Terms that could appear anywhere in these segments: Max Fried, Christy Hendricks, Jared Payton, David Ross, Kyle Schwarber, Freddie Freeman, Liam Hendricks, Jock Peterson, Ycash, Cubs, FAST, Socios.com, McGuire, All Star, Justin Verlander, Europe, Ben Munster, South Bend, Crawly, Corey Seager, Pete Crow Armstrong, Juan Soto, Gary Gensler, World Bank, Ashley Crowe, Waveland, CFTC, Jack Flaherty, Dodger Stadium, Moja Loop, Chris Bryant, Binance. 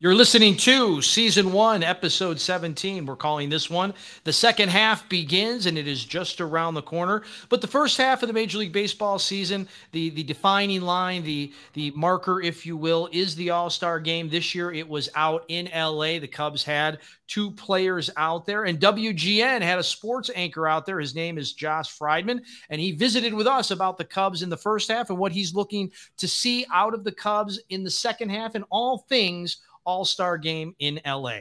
You're listening to Season 1, Episode 17. We're calling this one. The second half begins, and it is just around the corner. But the first half of the Major League Baseball season, the defining line, the marker, if you will, is the All-Star game. This year, it was out in L.A. The Cubs had two players out there, and WGN had a sports anchor out there. His name is Josh Frydman, and he visited with us about the Cubs in the first half and what he's looking to see out of the Cubs in the second half and all things All-Star game in LA.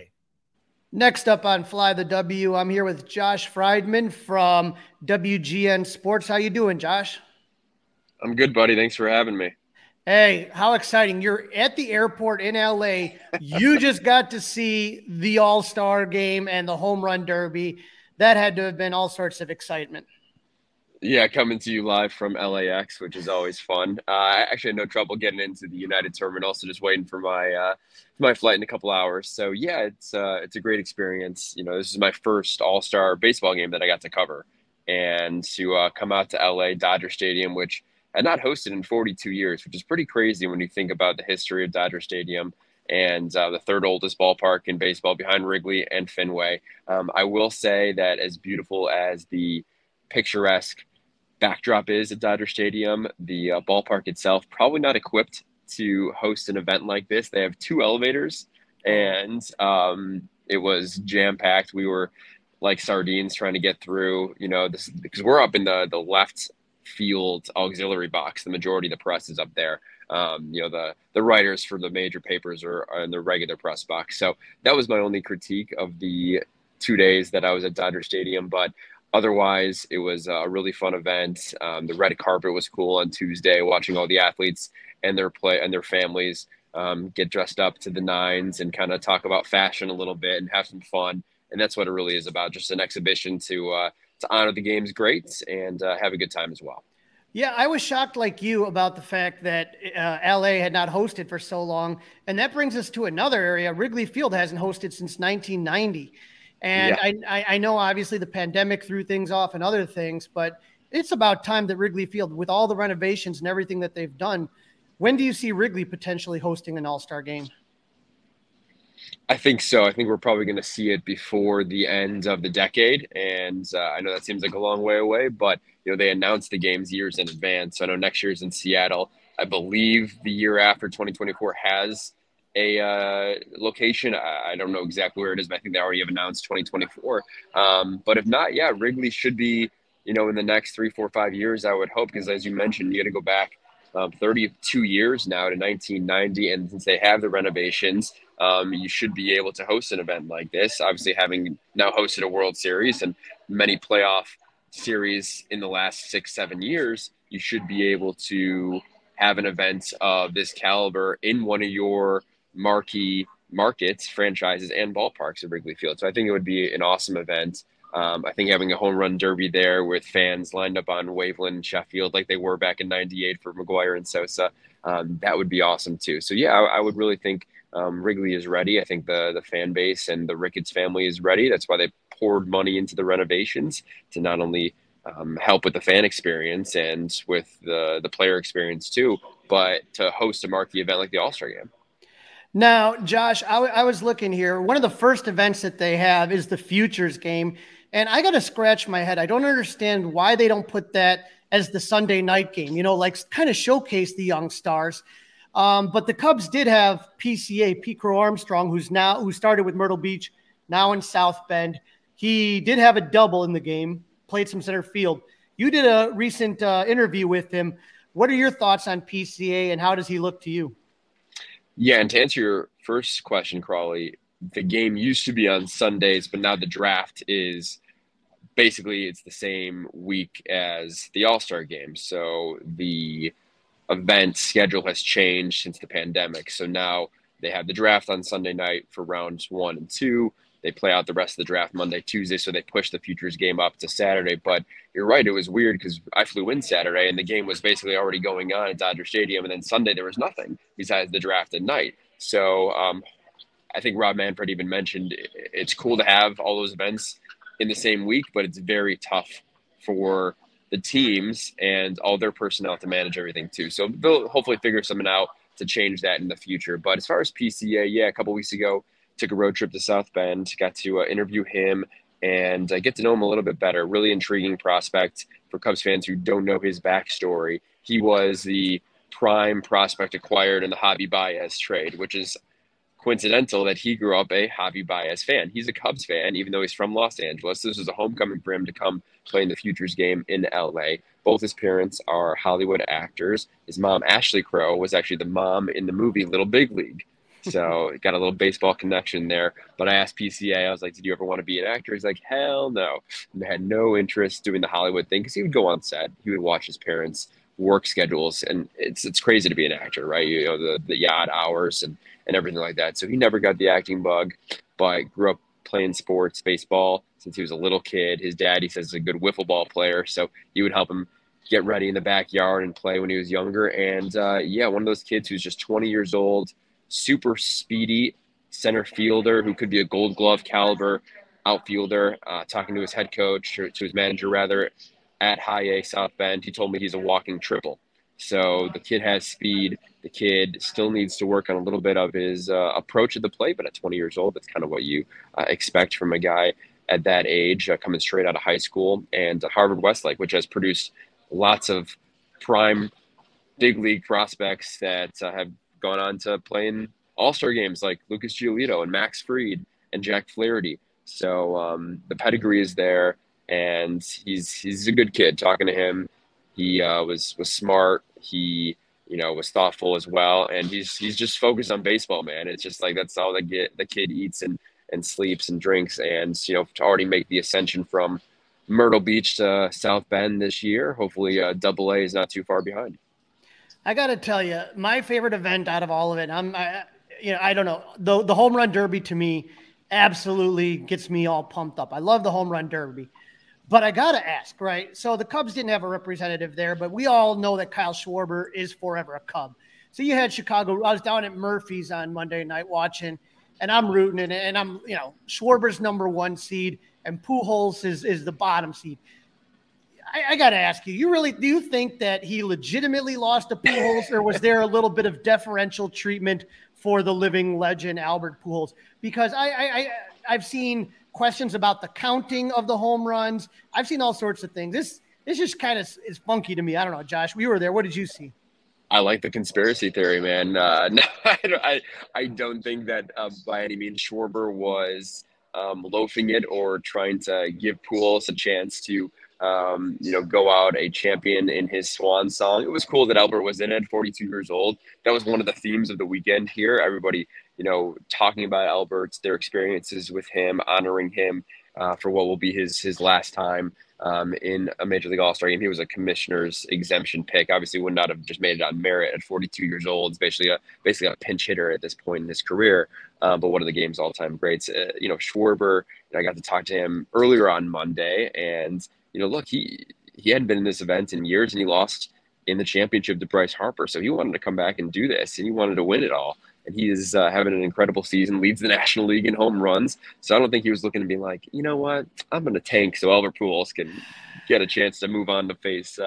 Next up on Fly the W, I'm here with Josh Frydman from WGN Sports. How you doing, Josh? I'm good, buddy. Thanks for having me. Hey, how exciting. You're at the airport in LA. You just got to see the All-Star game and the home run derby. That had to have been all sorts of excitement. Yeah, coming to you live from LAX, which is always fun. I actually had no trouble getting into the United terminal, so just waiting for my flight in a couple hours. So yeah, it's a great experience. You know, this is my first All-Star baseball game that I got to cover, and to come out to LA Dodger Stadium, which had not hosted in 42 years, which is pretty crazy when you think about the history of Dodger Stadium and the third oldest ballpark in baseball behind Wrigley and Fenway. I will say that as beautiful as the picturesque backdrop is at Dodger Stadium, the ballpark itself probably not equipped to host an event like this. They have two elevators, and it was jam-packed. We were like sardines trying to get through, you know, this because we're up in the left field auxiliary box. The majority of the press is up there. You know, the writers for the major papers are in the regular press box. So that was my only critique of the 2 days that I was at Dodger Stadium, but otherwise, it was a really fun event. The red carpet was cool on Tuesday, watching all the athletes and their families get dressed up to the nines and kind of talk about fashion a little bit and have some fun. And that's what it really is about, just an exhibition to honor the game's greats and have a good time as well. Yeah, I was shocked like you about the fact that LA had not hosted for so long. And that brings us to another area. Wrigley Field hasn't hosted since 1990. And yeah. I know, obviously, the pandemic threw things off and other things, but it's about time that Wrigley Field, with all the renovations and everything that they've done, when do you see Wrigley potentially hosting an All-Star game? I think so. I think we're probably going to see it before the end of the decade. And I know that seems like a long way away, but you know they announced the games years in advance. So I know next year's in Seattle. I believe the year after 2024 has a location. I don't know exactly where it is, but I think they already have announced 2024. But if not, yeah, Wrigley should be, you know, in the next 3, 4, 5 years, I would hope, because as you mentioned, you got to go back 32 years now to 1990. And since they have the renovations, you should be able to host an event like this. Obviously, having now hosted a World Series and many playoff series in the last 6, 7 years, you should be able to have an event of this caliber in one of your marquee markets, franchises, and ballparks at Wrigley Field. So I think it would be an awesome event. I think having a home run derby there with fans lined up on Waveland and Sheffield like they were back in 98 for McGuire and Sosa, that would be awesome too. So yeah, I would really think Wrigley is ready. I think the fan base and the Ricketts family is ready. That's why they poured money into the renovations to not only help with the fan experience and with the player experience too, but to host a marquee event like the All-Star game. Now, Josh, I was looking here. One of the first events that they have is the Futures game. And I got to scratch my head. I don't understand why they don't put that as the Sunday night game, you know, like kind of showcase the young stars. But the Cubs did have PCA, Pete Crow Armstrong, who started with Myrtle Beach, now in South Bend. He did have a double in the game, played some center field. You did a recent interview with him. What are your thoughts on PCA and how does he look to you? Yeah, and to answer your first question, Crawley, the game used to be on Sundays, but now the draft is basically it's the same week as the All-Star game. So the event schedule has changed since the pandemic. So now they have the draft on Sunday night for rounds 1 and 2. They play out the rest of the draft Monday, Tuesday, so they push the futures game up to Saturday. But you're right, it was weird because I flew in Saturday, and the game was basically already going on at Dodger Stadium, and then Sunday there was nothing besides the draft at night. So I think Rob Manfred even mentioned it's cool to have all those events in the same week, but it's very tough for the teams and all their personnel to manage everything too. So they'll hopefully figure something out to change that in the future. But as far as PCA, yeah, a couple weeks ago, took a road trip to South Bend, got to interview him and get to know him a little bit better. Really intriguing prospect for Cubs fans who don't know his backstory. He was the prime prospect acquired in the Javi Baez trade, which is coincidental that he grew up a Javi Baez fan. He's a Cubs fan, even though he's from Los Angeles. This was a homecoming for him to come play in the Futures game in LA. Both his parents are Hollywood actors. His mom, Ashley Crowe, was actually the mom in the movie Little Big League. So got a little baseball connection there. But I asked PCA, I was like, did you ever want to be an actor? He's like, hell no. And had no interest doing the Hollywood thing because he would go on set. He would watch his parents' work schedules. And it's crazy to be an actor, right? You know, the odd hours and everything like that. So he never got the acting bug, but grew up playing sports, baseball, since he was a little kid. His dad, he says, is a good wiffle ball player. So he would help him get ready in the backyard and play when he was younger. And, yeah, one of those kids who's just 20 years old, super speedy center fielder who could be a Gold Glove caliber outfielder. Talking to his head coach, or to his manager rather, at High A South Bend, he told me he's a walking triple. So the kid has speed. The kid still needs to work on a little bit of his approach at the plate, but at 20 years old, that's kind of what you expect from a guy at that age, coming straight out of high school. And Harvard Westlake, which has produced lots of prime big league prospects that have gone on to play in All-Star games like Lucas Giolito and Max Fried and Jack Flaherty. So the pedigree is there, and he's a good kid. Talking to him, he was smart. He, you know, was thoughtful as well, and he's just focused on baseball, man. It's just like that's all the kid eats and sleeps and drinks. And, you know, to already make the ascension from Myrtle Beach to South Bend this year, hopefully Double A is not too far behind. I got to tell you, my favorite event out of all of it, I don't know. The Home Run Derby to me absolutely gets me all pumped up. I love the Home Run Derby. But I got to ask, right? So the Cubs didn't have a representative there, but we all know that Kyle Schwarber is forever a Cub. So you had Chicago. I was down at Murphy's on Monday night watching, and I'm rooting, and I'm, you know, Schwarber's #1 seed, and Pujols is the bottom seed. I got to ask you, do you think that he legitimately lost to Pujols, or was there a little bit of deferential treatment for the living legend, Albert Pujols? Because I've seen questions about the counting of the home runs. I've seen all sorts of things. This just kind of is funky to me. I don't know, Josh, we were there. What did you see? I like the conspiracy theory, man. No, I don't think that by any means Schwarber was loafing it or trying to give Pujols a chance to go out a champion in his swan song. It was cool that Albert was in it, 42 years old. That was one of the themes of the weekend here. Everybody, you know, talking about Albert, their experiences with him, honoring him for what will be his last time in a Major League All-Star game. He was a commissioner's exemption pick. Obviously would not have just made it on merit at 42 years old. It's basically a pinch hitter at this point in his career, but one of the game's all-time greats. Schwarber, and I got to talk to him earlier on Monday, and you know, look, he hadn't been in this event in years, and he lost in the championship to Bryce Harper. So he wanted to come back and do this, and he wanted to win it all. And he is having an incredible season, leads the National League in home runs. So I don't think he was looking to be like, you know what, I'm going to tank so Albert Pujols can get a chance to move on to face,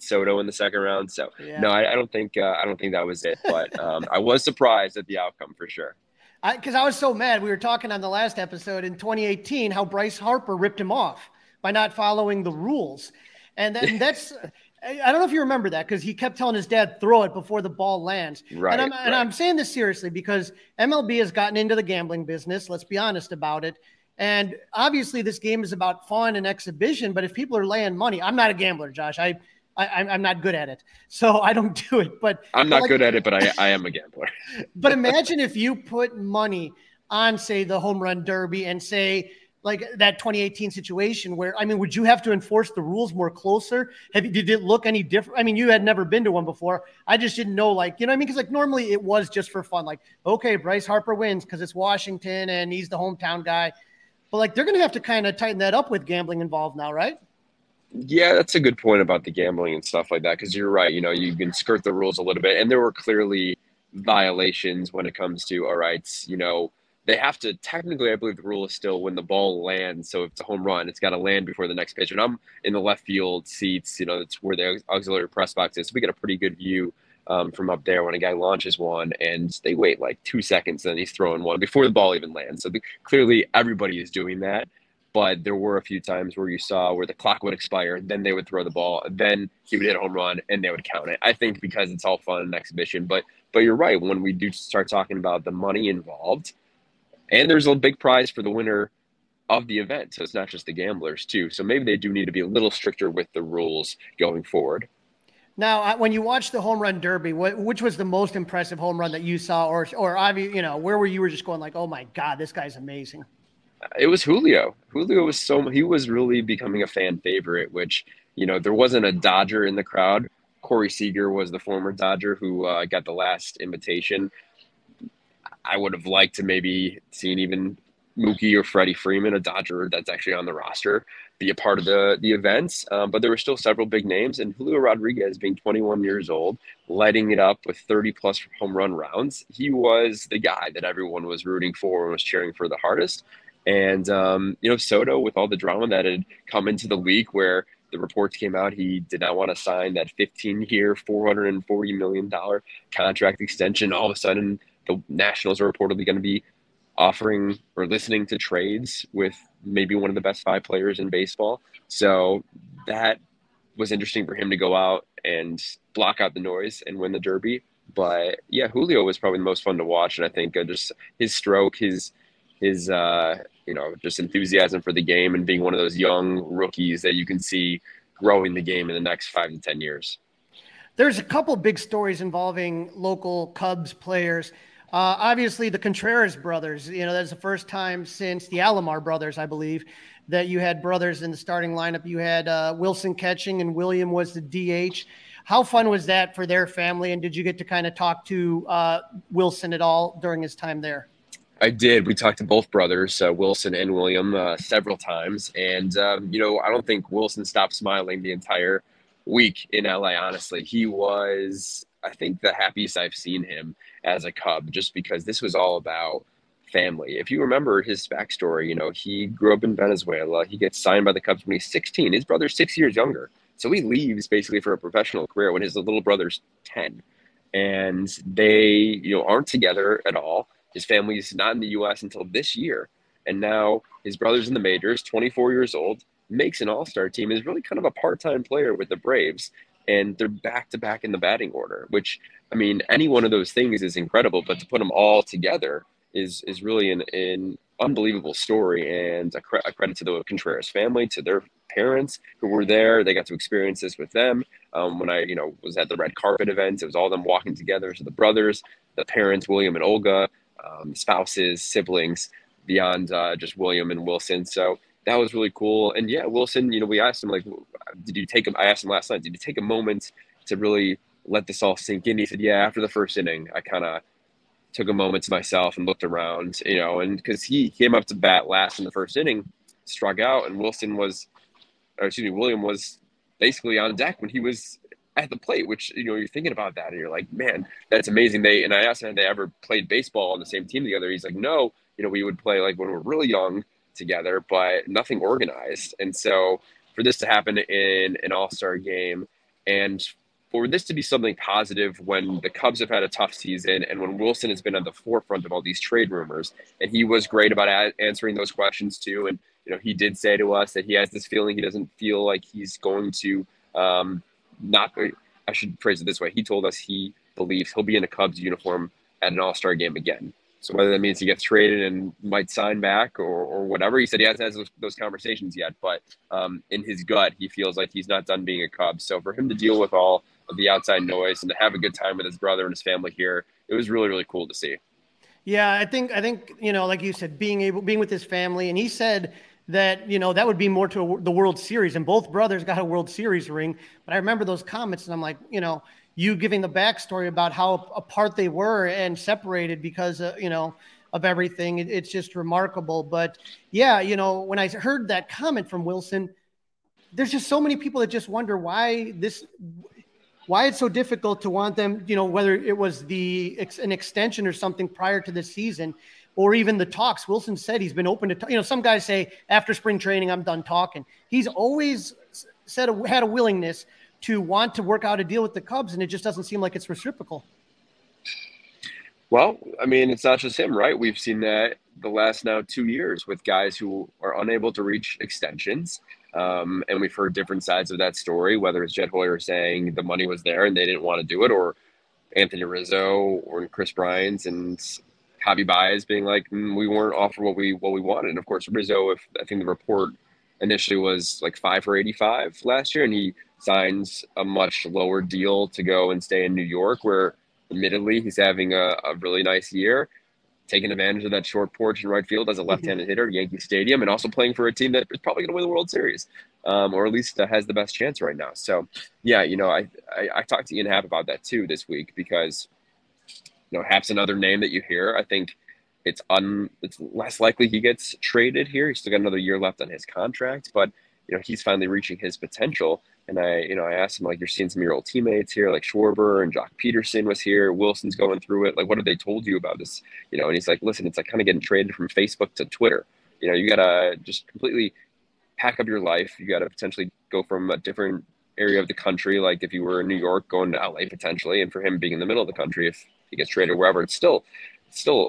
Soto in the second round. So, yeah. No, I don't think that was it. But I was surprised at the outcome for sure. Because I was so mad. We were talking on the last episode in 2018 how Bryce Harper ripped him off by not following the rules. And that's I don't know if you remember that, because he kept telling his dad, throw it before the ball lands. Right, and I'm saying this seriously because MLB has gotten into the gambling business. Let's be honest about it. And obviously this game is about fun and exhibition, but if people are laying money, I'm not a gambler, Josh. I'm not good at it, so I don't do it. But I'm not good at it, but I am a gambler. But imagine if you put money on, say, the home run derby and say – like that 2018 situation where, I mean, would you have to enforce the rules more closer? Did it look any different? I mean, you had never been to one before. I just didn't know, like, you know what I mean? Because, like, normally it was just for fun. Like, okay, Bryce Harper wins because it's Washington and he's the hometown guy. But, like, they're going to have to kind of tighten that up with gambling involved now, right? Yeah, that's a good point about the gambling and stuff like that, because you're right. You know, you can skirt the rules a little bit. And there were clearly violations when it comes to, all right, you know, they have to technically, I believe the rule is still when the ball lands. So if it's a home run, it's got to land before the next pitch. And I'm in the left field seats, you know, that's where the auxiliary press box is. So we get a pretty good view from up there when a guy launches one, and they wait like 2 seconds, and then he's throwing one before the ball even lands. So clearly everybody is doing that. But there were a few times where you saw where the clock would expire, then they would throw the ball, then he would hit a home run, and they would count it. I think because it's all fun and exhibition. But you're right, when we do start talking about the money involved, and there's a big prize for the winner of the event. So it's not just the gamblers, too. So maybe they do need to be a little stricter with the rules going forward. Now, when you watch the home run derby, which was the most impressive home run that you saw? Or you know, where were you were just going like, oh, my God, this guy's amazing? It was Julio. Julio was he was really becoming a fan favorite, which, you know, there wasn't a Dodger in the crowd. Corey Seager was the former Dodger who got the last invitation. I would have liked to maybe seen even Mookie or Freddie Freeman, a Dodger that's actually on the roster, be a part of the events. But there were still several big names, and Julio Rodriguez, being 21 years old, lighting it up with 30-plus home run rounds. He was the guy that everyone was rooting for and was cheering for the hardest. And, you know, Soto, with all the drama that had come into the league where the reports came out, he did not want to sign that 15-year, $440 million contract extension. All of a sudden, the Nationals are reportedly going to be offering or listening to trades with maybe one of the best 5 players in baseball. So that was interesting for him to go out and block out the noise and win the Derby. But yeah, Julio was probably the most fun to watch. And I think just his stroke, his you know, just enthusiasm for the game and being one of those young rookies that you can see growing the game in the next 5 to 10 years. There's a couple big stories involving local Cubs players. Obviously, the Contreras brothers, you know, that's the first time since the Alomar brothers, I believe, that you had brothers in the starting lineup. You had Wilson catching and William was the DH. How fun was that for their family? And did you get to kind of talk to Wilson at all during his time there? I did. We talked to both brothers, Wilson and William, several times. And, you know, I don't think Wilson stopped smiling the entire week in LA. Honestly, he was, I think, the happiest I've seen him as a Cub, just because this was all about family. If you remember his backstory, you know, he grew up in Venezuela. He gets signed by the Cubs when he's 16. His brother's 6 years younger, so he leaves basically for a professional career when his little brother's 10, and they, you know, aren't together at all. His family's not in the U.S. until this year, and now his brother's in the majors, 24 years old. Makes an all-star team, is really kind of a part-time player with the Braves, and they're back-to-back in the batting order, which, I mean, any one of those things is incredible, but to put them all together is really an unbelievable story, and a credit to the Contreras family, to their parents who were there. They got to experience this with them. When I, you know, was at the red carpet event, it was all them walking together, so the brothers, the parents, William and Olga, spouses, siblings, beyond just William and Wilson, so that was really cool. And yeah, Wilson, you know, we asked him, like, I asked him last night, did you take a moment to really let this all sink in? He said, yeah, after the first inning, I kind of took a moment to myself and looked around, you know, and because he came up to bat last in the first inning, struck out, and William was basically on deck when he was at the plate, which, you know, you're thinking about that and you're like, man, that's amazing. And I asked him, had they ever played baseball on the same team together? He's like, no, you know, we would play like when we were really young together, but nothing organized. And so for this to happen in an all-star game, and for this to be something positive when the Cubs have had a tough season, and when Wilson has been at the forefront of all these trade rumors, and he was great about answering those questions too. And, you know, he did say to us that he has this feeling he doesn't feel like he's going to not – I should phrase it this way. He told us he believes he'll be in a Cubs uniform at an All-Star game again. So whether that means he gets traded and might sign back or whatever, he said he hasn't had those conversations yet. But in his gut, he feels like he's not done being a Cub. So for him to deal with all of the outside noise and to have a good time with his brother and his family here, it was really, really cool to see. Yeah, I think you know, like you said, being with his family, and he said that, you know, that would be more to the World Series, and both brothers got a World Series ring. But I remember those comments, and I'm like, you know, you giving the backstory about how apart they were and separated because, you know, of everything. It's just remarkable. But yeah, you know, when I heard that comment from Wilson, there's just so many people that just wonder why it's so difficult to want them, you know, whether it was an extension or something prior to the season or even the talks. Wilson said he's been open to, you know, some guys say after spring training, I'm done talking. He's always said had a willingness to want to work out a deal with the Cubs, and it just doesn't seem like it's reciprocal. Well, I mean, it's not just him, right? We've seen that the last now 2 years with guys who are unable to reach extensions. And we've heard different sides of that story, whether it's Jed Hoyer saying the money was there and they didn't want to do it, or Anthony Rizzo or Chris Bryant and Javi Baez being like, we weren't offered what we wanted. And of course, Rizzo, I think the report initially was like 5 for $85 last year, and he signs a much lower deal to go and stay in New York, where admittedly he's having a really nice year, taking advantage of that short porch in right field as a left-handed hitter at Yankee Stadium, and also playing for a team that is probably going to win the World Series, or at least has the best chance right now. So, yeah, you know, I talked to Ian Happ about that too this week, because, you know, Happ's another name that you hear. I think it's less likely he gets traded here. He's still got another year left on his contract, but, you know, he's finally reaching his potential. And I asked him, like, you're seeing some of your old teammates here, like Schwarber and Jock Peterson was here. Wilson's going through it. Like, what have they told you about this? You know, and he's like, listen, it's like kind of getting traded from Facebook to Twitter. You know, you got to just completely pack up your life. You got to potentially go from a different area of the country. Like if you were in New York, going to LA potentially. And for him being in the middle of the country, if he gets traded wherever, it's still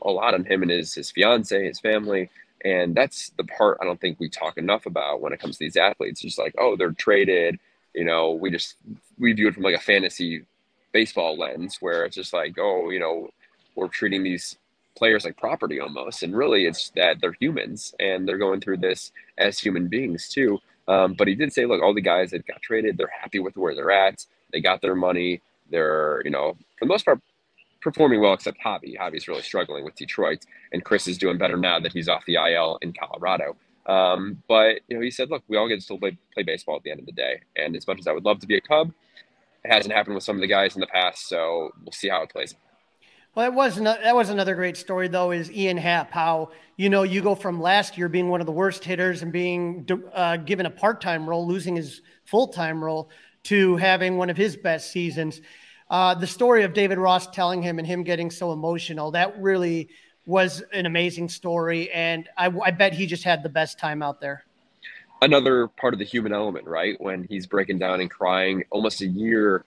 a lot on him and his fiance, his family. And that's the part I don't think we talk enough about when it comes to these athletes. Just like, oh, they're traded. You know, we view it from like a fantasy baseball lens, where it's just like, oh, you know, we're treating these players like property almost. And really it's that they're humans and they're going through this as human beings too. But he did say, look, all the guys that got traded, they're happy with where they're at. They got their money. They're, you know, for the most part performing well, except Javi. Javi's really struggling with Detroit, and Chris is doing better now that he's off the IL in Colorado. But, you know, he said, look, we all get to still play baseball at the end of the day. And as much as I would love to be a Cub, it hasn't happened with some of the guys in the past. So we'll see how it plays. Well, that was another great story, though, is Ian Happ, how, you know, you go from last year being one of the worst hitters and being given a part-time role, losing his full-time role, to having one of his best seasons. The story of David Ross telling him and him getting so emotional, that really was an amazing story, and I bet he just had the best time out there. Another part of the human element, right? When he's breaking down and crying, almost a year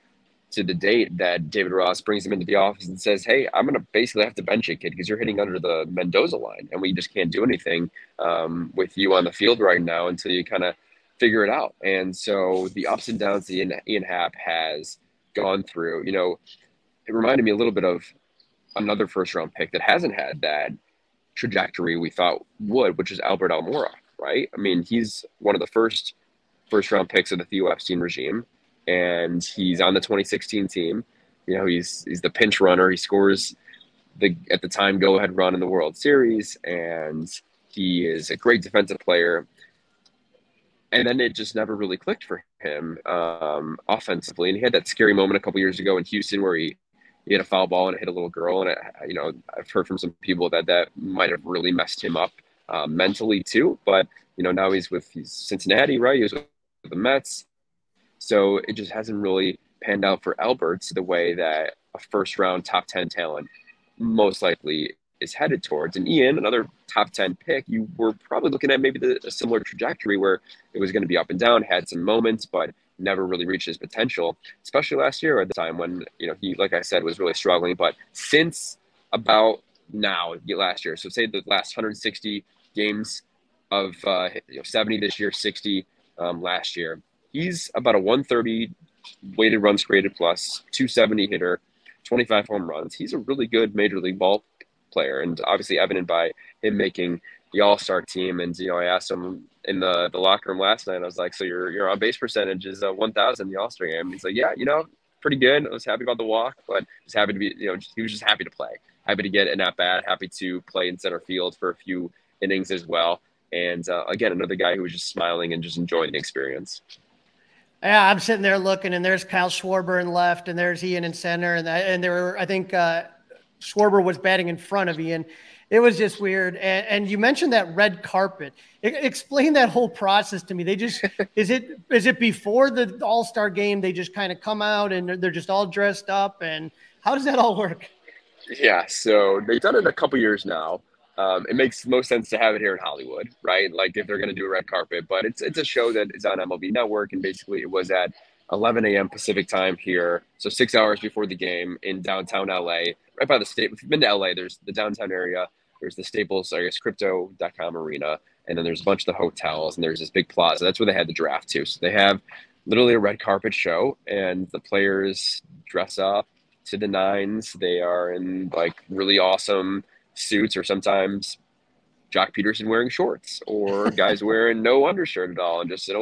to the date that David Ross brings him into the office and says, hey, I'm going to basically have to bench you, kid, because you're hitting under the Mendoza line, and we just can't do anything with you on the field right now until you kind of figure it out. And so the ups and downs that Ian Happ has gone through, you know, it reminded me a little bit of another first-round pick that hasn't had that trajectory we thought would, which is Albert Almora, right? I mean, he's one of the first-round picks of the Theo Epstein regime, and he's on the 2016 team. You know, he's the pinch runner. He scores at the time go-ahead run in the World Series, and he is a great defensive player. And then it just never really clicked for him offensively, and he had that scary moment a couple years ago in Houston where he had a foul ball and it hit a little girl. And, you know, I've heard from some people that might have really messed him up mentally too. But, you know, now he's Cincinnati, right? He was with the Mets. So it just hasn't really panned out for Albert the way that a first-round top 10 talent most likely is headed towards. And Ian, another top 10 pick, you were probably looking at maybe a similar trajectory where it was going to be up and down, had some moments, but never really reached his potential, especially last year at the time when, you know, he, like I said, was really struggling. But since about now, last year, so say the last 160 games of 70 this year, 60 last year, he's about a 130 weighted runs created plus, .270 hitter, 25 home runs. He's a really good major league ball player, and obviously evident by him making the All-Star team. And, you know, I asked him in the locker room last night, I was like, so your on-base percentage is 1,000 the All-Star game. He's like, yeah, you know, pretty good. I was happy about the walk, but just happy to be, you know, he was just happy to play, happy to get an at-bat, happy to play in center field for a few innings as well. And again, another guy who was just smiling and just enjoying the experience. Yeah, I'm sitting there looking, and there's Kyle Schwarber in left, and there's Ian in center, and there were, I think Schwarber was batting in front of Ian. It was just weird. And you mentioned that red carpet. Explain that whole process to me. They just is it before the All-Star game? They just kind of come out and they're just all dressed up. And how does that all work? Yeah, so they've done it a couple years now. It makes the most sense to have it here in Hollywood, right? Like if they're going to do a red carpet, but it's a show that is on MLB Network, and basically it was at 11 a.m. Pacific time here, so 6 hours before the game in downtown LA, right by the state. If you've been to LA, there's the downtown area, there's the Staples, I guess, Crypto.com Arena, and then there's a bunch of the hotels, and there's this big plaza. That's where they had the draft too. So they have literally a red carpet show, and the players dress up to the nines. They are in like really awesome suits, or sometimes Jock Peterson wearing shorts, or guys wearing no undershirt at all and just an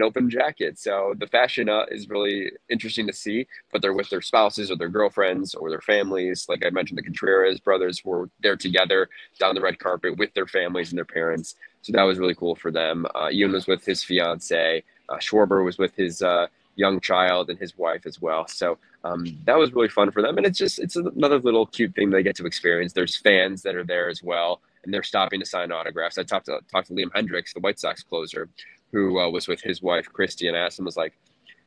open jacket. So the fashion is really interesting to see, but they're with their spouses or their girlfriends or their families. Like I mentioned, the Contreras brothers were there together down the red carpet with their families and their parents. So that was really cool for them. Ian was with his fiance. Schwarber was with his young child and his wife as well. So that was really fun for them. And it's another little cute thing they get to experience. There's fans that are there as well, and they're stopping to sign autographs. I talked to Liam Hendricks, the White Sox closer, who was with his wife, Christy, and I asked him, was like,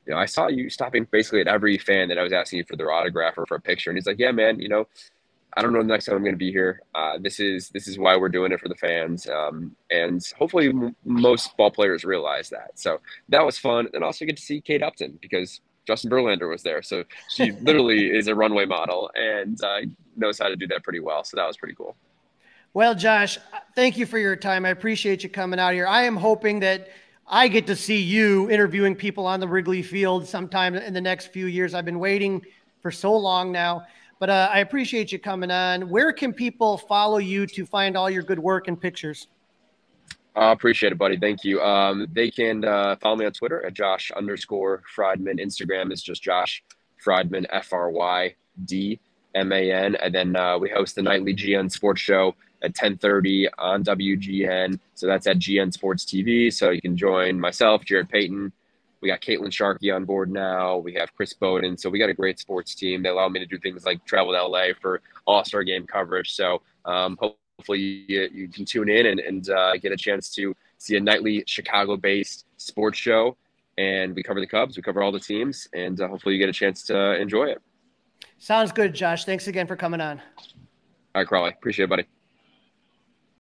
you know, I saw you stopping basically at every fan that I was asking you for their autograph or for a picture. And he's like, yeah, man, you know, I don't know the next time I'm going to be here. This is why we're doing it, for the fans. And hopefully most ball players realize that. So that was fun. And also get to see Kate Upton, because Justin Verlander was there. So she literally is a runway model and knows how to do that pretty well. So that was pretty cool. Well, Josh, thank you for your time. I appreciate you coming out here. I am hoping that I get to see you interviewing people on the Wrigley Field sometime in the next few years. I've been waiting for so long now. But I appreciate you coming on. Where can people follow you to find all your good work and pictures? I appreciate it, buddy. Thank you. They can follow me on Twitter at Josh_Frydman. Instagram is just Josh Frydman, FRYDMAN. And then we host the nightly GN Sports Show at 10:30 on WGN. So that's at GN Sports TV. So you can join myself, Jared Payton. We got Caitlin Sharkey on board now. We have Chris Bowden. So we got a great sports team. They allow me to do things like travel to LA for All-Star game coverage. So hopefully you can tune in and get a chance to see a nightly Chicago-based sports show. And we cover the Cubs. We cover all the teams. And hopefully you get a chance to enjoy it. Sounds good, Josh. Thanks again for coming on. All right, Crawley. Appreciate it, buddy.